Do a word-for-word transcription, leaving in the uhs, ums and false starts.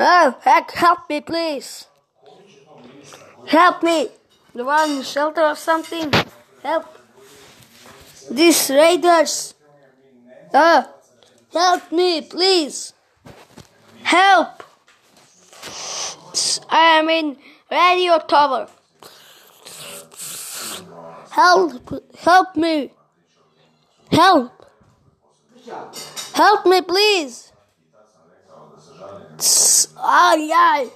Oh, heck, help me, please. Help me. The one shelter or something. Help. These raiders. Oh, help me, please. Help. I am in radio tower. Help. Help me. Help. Help me, please. Ay, ay.